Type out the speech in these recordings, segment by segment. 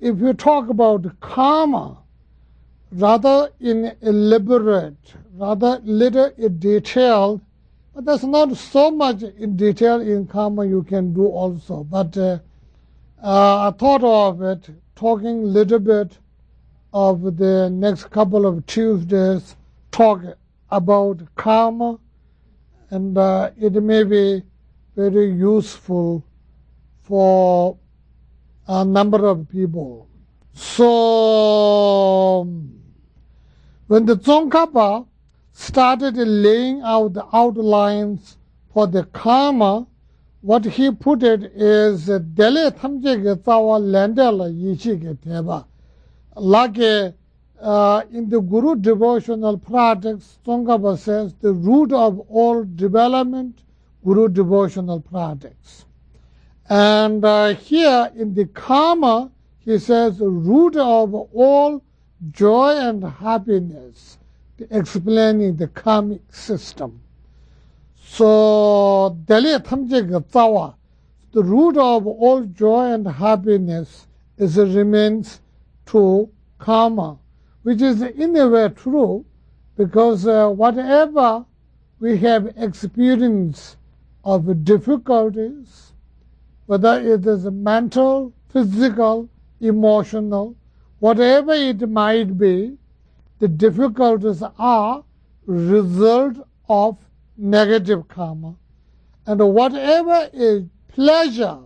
if you talk about karma, rather in elaborate, rather little in detail, but there's not so much in detail in karma you can do also. But I thought of it, talking a little bit of the next couple of Tuesdays, talk about karma, and it may be very useful for a number of people. So, when the Tsongkhapa started laying out the outlines for the karma, what he put it is, Dele Thamche Ge Tsawa Landela Yichi Ge Teba. Like in the Guru devotional practice, Tsongkhapa says, the root of all development, Guru devotional practice. And here in the karma, he says, the root of all joy and happiness, explaining the karmic system. So, Dele Thamche Ge Tsawa, the root of all joy and happiness is remains to karma, which is in a way true, because whatever we have experienced of difficulties, whether it is mental, physical, emotional, whatever it might be, the difficulties are result of negative karma. And whatever is pleasure,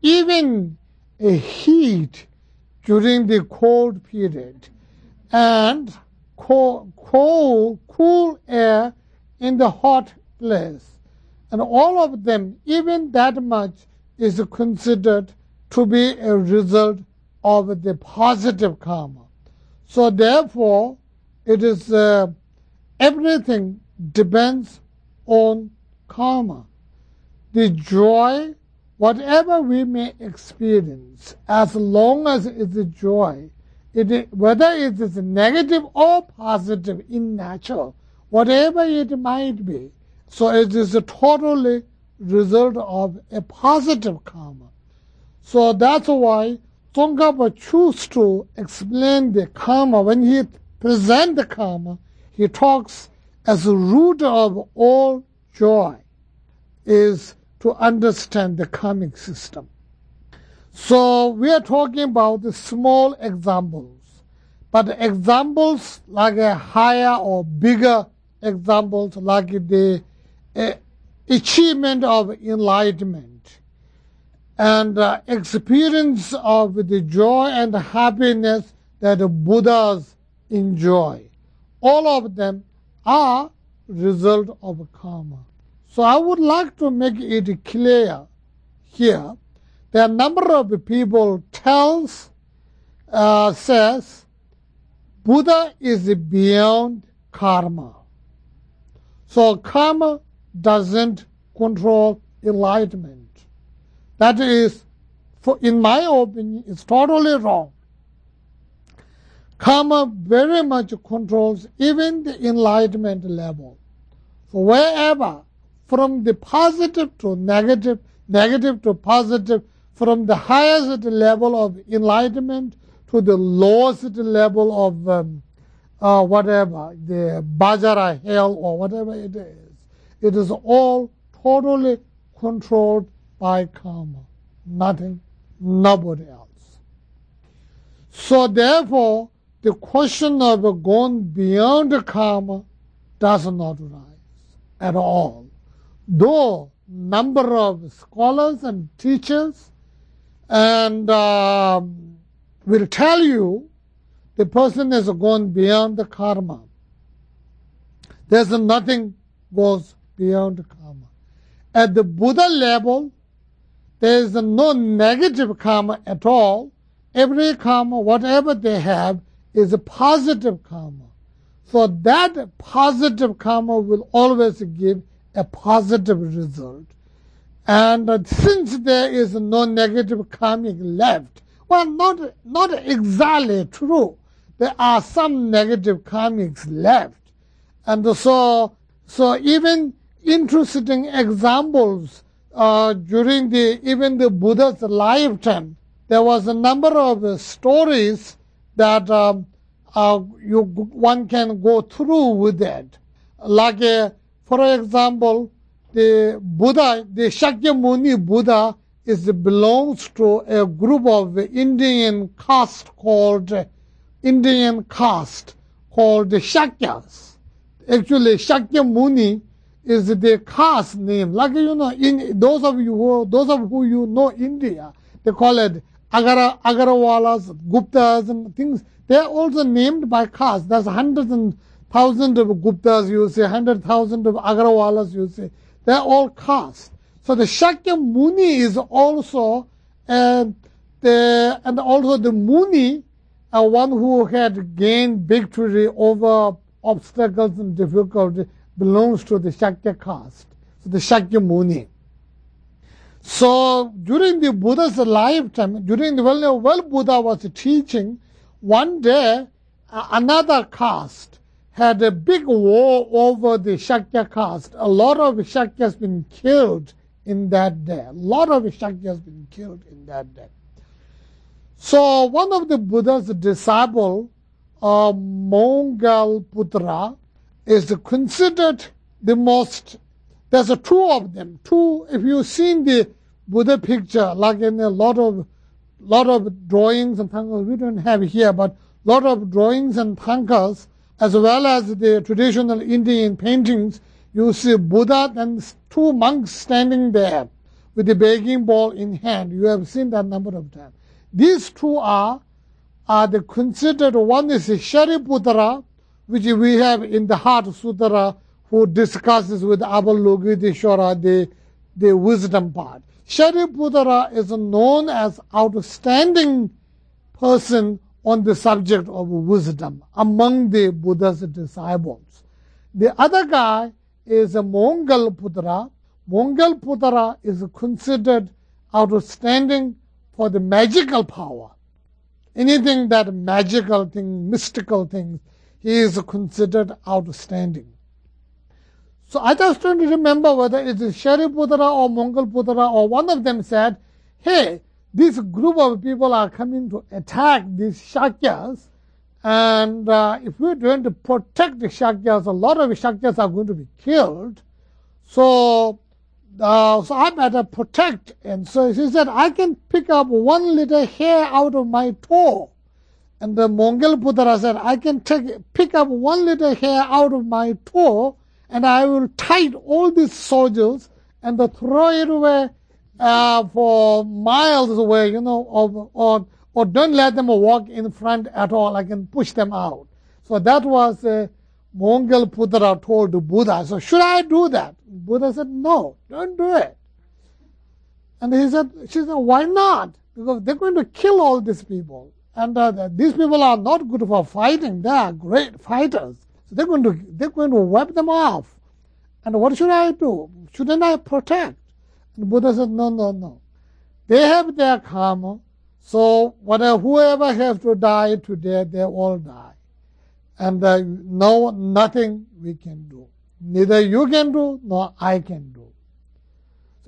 even a heat during the cold period, and cool air in the hot place, and all of them, even that much, is considered to be a result of the positive karma. So therefore, it is everything depends on karma. The joy, whatever we may experience, as long as it's a joy, whether it is negative or positive in nature, whatever it might be, so it is a totally result of a positive karma. So that's why Tsongkhapa chose to explain the karma. When he presents the karma, he talks as the root of all joy is to understand the karmic system. So we are talking about the small examples, but examples like a higher or bigger examples, like the achievement of enlightenment and experience of the joy and happiness that the Buddhas enjoy. All of them are result of karma. So I would like to make it clear here that a number of people says Buddha is beyond karma. So karma doesn't control enlightenment. That is, in my opinion, it's totally wrong. Karma very much controls even the enlightenment level. So wherever, from the positive to negative, negative to positive, from the highest level of enlightenment to the lowest level of whatever, the Bajara hell or whatever it is, it is all totally controlled by karma. Nothing, nobody else. So therefore, the question of going beyond karma does not rise at all. Though number of scholars and teachers and will tell you the person has gone beyond the karma. There's nothing goes beyond karma. At the Buddha level, there is no negative karma at all. Every karma, whatever they have, is a positive karma. So that positive karma will always give a positive result. And since there is no negative karmic left, well, not exactly true. There are some negative karmics left. And so even interesting examples during even the Buddha's lifetime, there was a number of stories that one can go through with it. Like, for example, the Buddha, the Shakyamuni Buddha, belongs to a group of Indian caste called the Shakyas. Actually, Shakyamuni is the caste name. Like, you know, in those of who you know India, they call it Agarwalas, Guptas and things. They are also named by caste. There's hundreds and thousands of Guptas, you say, hundred thousands of Agarwalas, you say. They're all caste. So the Shakyamuni is also, the Muni, one who had gained victory over obstacles and difficulty, belongs to the Shakya caste, so the Shakyamuni. So during the Buddha's lifetime, while Buddha was teaching, one day another caste had a big war over the Shakya caste. A lot of Shakyas been killed in that day. So one of the Buddha's disciple, Maudgalyayana, is considered the most. There's two of them. If you've seen the Buddha picture, like in a lot of drawings and tankas, we don't have here, but lot of drawings and tankas, as well as the traditional Indian paintings, you see Buddha and two monks standing there with the begging bowl in hand. You have seen that number of times. These two are considered. One is Shariputra, which we have in the Heart Sutra, who discusses with Avalokiteshvara the wisdom part. Shariputra is known as outstanding person on the subject of wisdom among the Buddha's disciples. The other guy is Maudgalyayana. Maudgalyayana is considered outstanding for the magical power. Anything that magical thing, mystical thing, he is considered outstanding. So I just don't remember whether it's Shariputra or Maudgalyayana or one of them said, hey, this group of people are coming to attack these Shakyas, and if we're going to protect the Shakyas, a lot of Shakyas are going to be killed, so I better protect. And so she said, I can pick up 1 little hair out of my toe. And the Maudgalyayana said, I can pick up 1 little hair out of my toe, and I will tie all these soldiers and throw it away for miles away, you know, or don't let them walk in front at all. I can push them out. So that was Maudgalyayana told Buddha. So should I do that? Buddha said, no, don't do it. And she said, why not? Because they're going to kill all these people. And these people are not good for fighting. They are great fighters. So they're going to wipe them off. And what should I do? Shouldn't I protect? And Buddha said, no. They have their karma. So whoever has to die today, they all die. And nothing we can do. Neither you can do, nor I can do.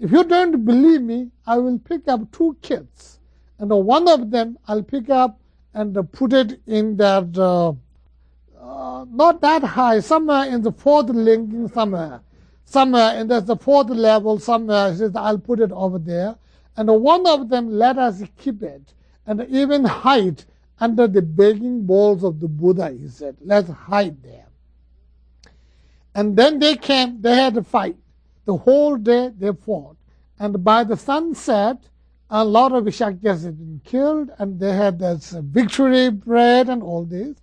If you don't believe me, I will pick up 2 kids. And one of them I'll pick up and put it in that, not that high, somewhere in the 4th linking, somewhere, and that's the 4th level, somewhere, I'll put it over there. And one of them, let us keep it, and even hide under the begging bowls of the Buddha, he said. Let's hide there. And then they came, they had a fight. The whole day they fought. And by the sunset, a lot of Shakyas had been killed, and they had this victory bread and all this.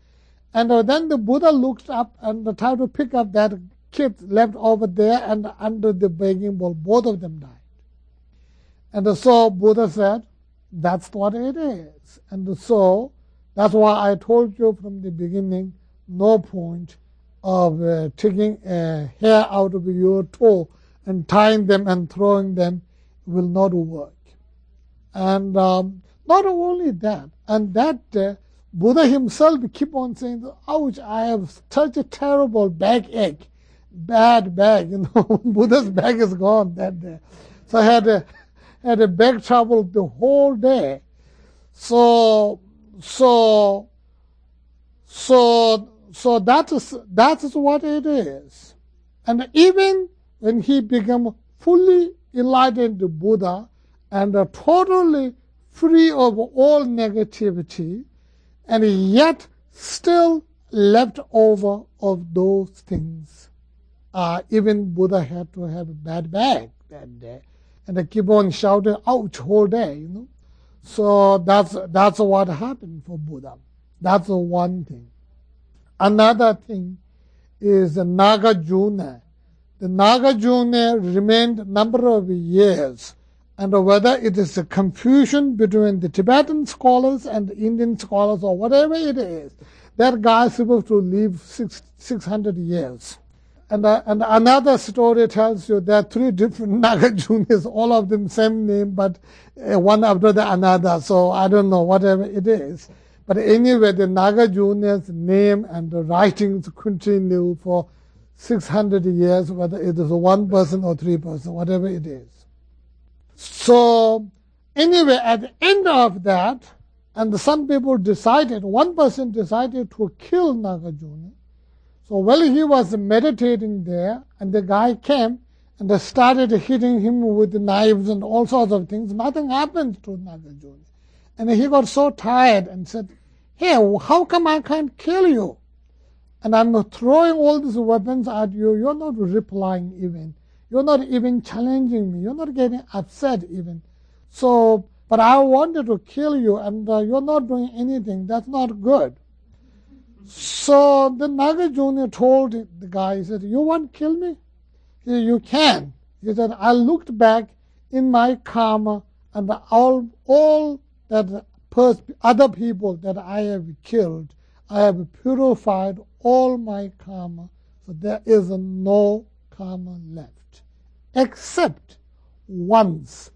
And then the Buddha looked up and tried to pick up that kid left over there, and under the begging bowl, both of them died. And so Buddha said, that's what it is. And so that's why I told you from the beginning, no point of taking a hair out of your toe and tying them and throwing them will not work. And not only that, and that Buddha himself keep on saying, ouch, I have such a terrible backache, bad back, you know, Buddha's back is gone that day. So I had a back trouble the whole day. So that is what it is. And even when he became fully enlightened Buddha and totally free of all negativity, and yet still leftover of those things. Even Buddha had to have a bad bag that day, and they keep on shouting out whole day, you know. So that's what happened for Buddha. That's one thing. Another thing is Nagarjuna. The Nagarjuna remained a number of years, and whether it is a confusion between the Tibetan scholars and the Indian scholars or whatever it is, that guy is supposed to live 600 years. And another story tells you there are three different Nagarjunas, all of them same name, but one after the another. So I don't know, whatever it is. But anyway, the Nagarjuna's name and the writings continue for 600 years, whether it is one person or three person, whatever it is. So anyway, at the end of that, and some people decided, one person decided to kill Nagarjuna. So while he was meditating there, and the guy came and they started hitting him with knives and all sorts of things. Nothing happened to Nagarjuna. And he got so tired and said, "Hey, how come I can't kill you? And I'm throwing all these weapons at you. You're not replying even. You're not even challenging me. You're not getting upset even. So, but I wanted to kill you and you're not doing anything. That's not good." So the Nagarjuna told the guy, he said, "You want to kill me? He said, you can." He said, "I looked back in my karma and all that other people that I have killed, I have purified all my karma. So there is no karma left. Except once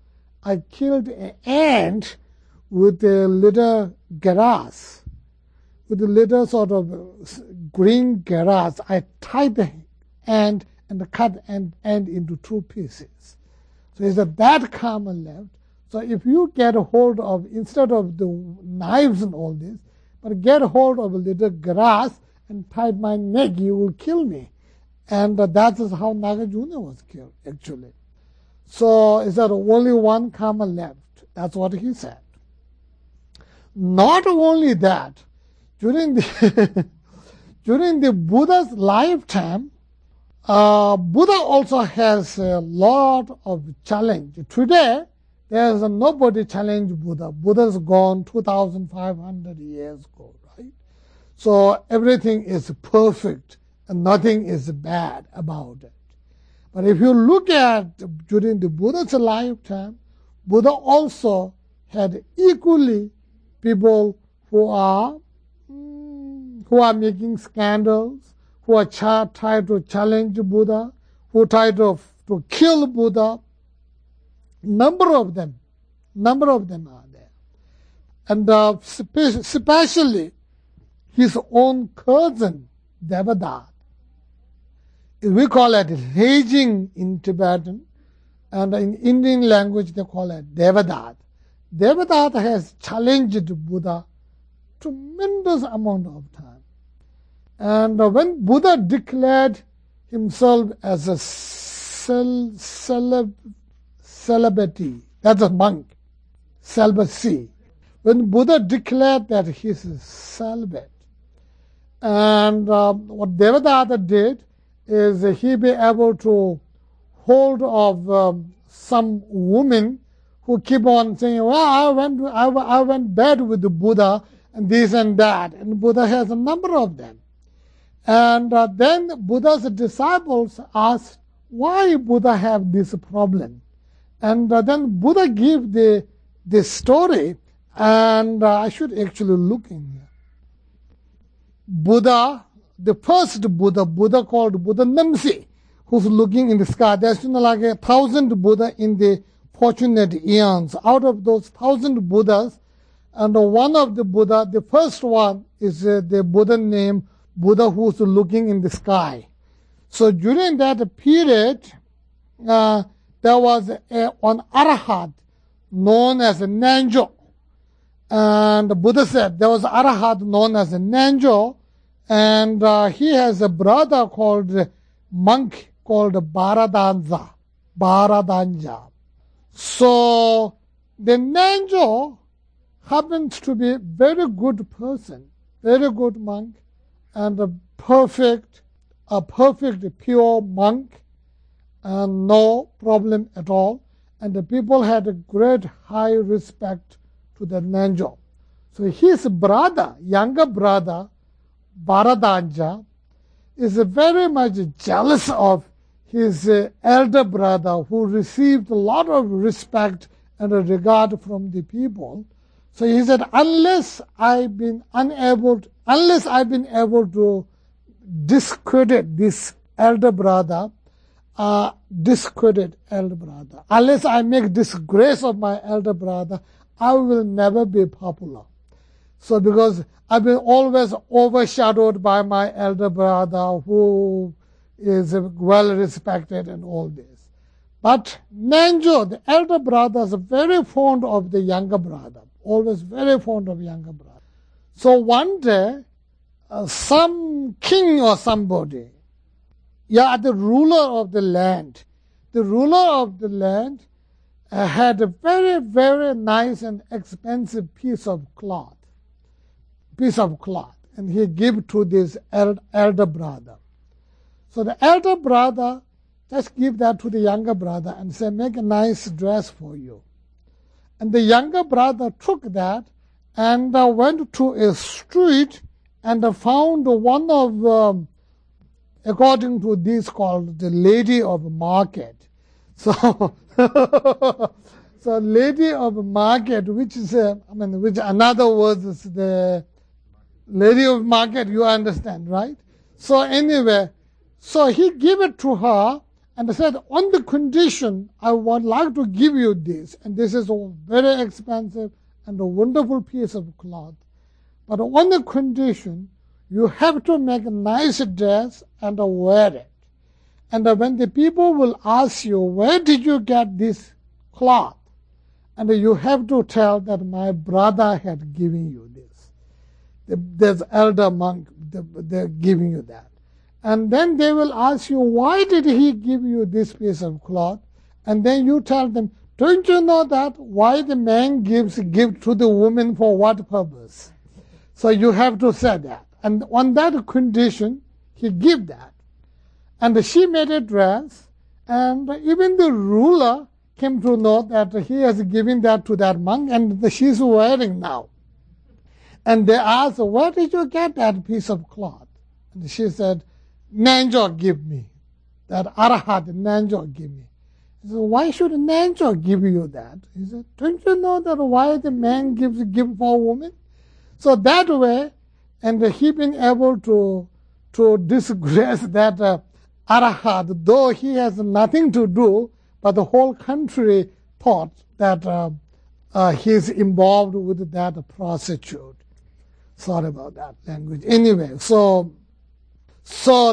I killed an ant with a little grass. With a little sort of green grass, I tied the ant and cut the ant into two pieces." So he said, that karma left. So if you get a hold of, instead of the knives and all this, but get a hold of a little grass and tie my neck, you will kill me. And that is how Nagarjuna was killed, actually. So he said, only one karma left. That's what he said. Not only that, during the Buddha's lifetime, Buddha also has a lot of challenge. Today, there is nobody challenge Buddha. Buddha's gone 2,500 years ago, right? So everything is perfect and nothing is bad about it. But if you look at during the Buddha's lifetime, Buddha also had equally people who are making scandals, who are trying to challenge Buddha, who try to kill Buddha. Number of them are there. And especially his own cousin, Devadatta. We call it raging in Tibetan, and in Indian language they call it Devadatta. Devadatta has challenged Buddha tremendous amount of time. And when Buddha declared himself as a celebrity, that's a monk, celibacy. When Buddha declared that he is celibate, and what Devadatta did is he be able to hold of some woman who keep on saying, "Well, I went bed with the Buddha," and this and that. And Buddha has a number of them. And then Buddha's disciples asked, why Buddha have this problem? And then Buddha gave the story, and I should actually look in here. Buddha, the first Buddha called Buddha Nimsi, who's looking in the sky. There's like 1,000 Buddha in the fortunate eons. Out of those 1,000 Buddhas, and one of the Buddha, the first one, is the Buddha named Buddha who's looking in the sky. So during that period, there was an arhat known as Nanjo. And the Buddha said there was Arahat known as Nanjo, and he has a brother called monk called Bharadvaja. So the Nanjo happens to be a very good person, very good monk, and a perfect pure monk, and no problem at all. And the people had a great high respect to the Nanjo. So his brother, younger brother, Bharadvaja, is very much jealous of his elder brother, who received a lot of respect and regard from the people. So he said, unless I've been able to discredit elder brother, unless I make disgrace of my elder brother, I will never be popular. So because I've been always overshadowed by my elder brother, who is well respected and all this. But Nanjo, the elder brother, is very fond of the younger brother, always very fond of younger brother. So one day, some king or somebody, the ruler of the land had a very, very nice and expensive piece of cloth, and he gave to this elder brother. So the elder brother just give that to the younger brother and say, make a nice dress for you. And the younger brother took that and went to a street and found one of, according to this, called the lady of market. So lady of market, which another word is the lady of market, you understand, right? So anyway, so he gave it to her and said, on the condition, I would like to give you this. And this is a very expensive and a wonderful piece of cloth. But on the condition, you have to make a nice dress and wear it. And when the people will ask you, where did you get this cloth? And you have to tell that my brother had given you this. This elder monk, they're giving you that. And then they will ask you, why did he give you this piece of cloth? And then you tell them, don't you know that why the man gives to the woman, for what purpose? So you have to say that. And on that condition, he give that. And she made a dress, and even the ruler came to know that he has given that to that monk, and she's wearing now. And they asked, where did you get that piece of cloth? And she said, Nanjo give me. That Arahat, Nanjo give me. He said, why should Nanjo give you that? He said, don't you know that why the man gives a gift for a woman? So that way, and he been able to disgrace that Arahat, though he has nothing to do, but the whole country thought that he's involved with that prostitute. Sorry about that language. Anyway, so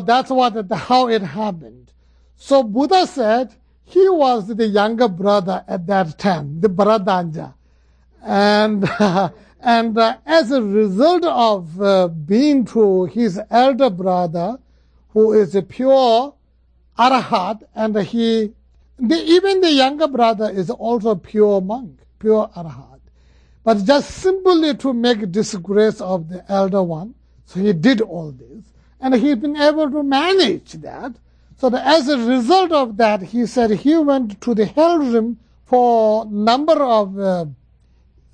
that's how it happened. So Buddha said he was the younger brother at that time, the Bharadvaja. And as a result of being to his elder brother, who is a pure Arahat, and even the younger brother is also pure monk, pure Arahat. But just simply to make disgrace of the elder one, so he did all this. And he's been able to manage that. So that as a result of that, he said he went to the hell realm for number of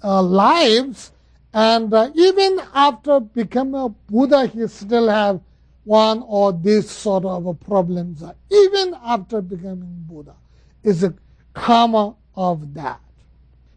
lives. And even after becoming a Buddha, he still have one or these sort of problems. Even after becoming Buddha, is a karma of that.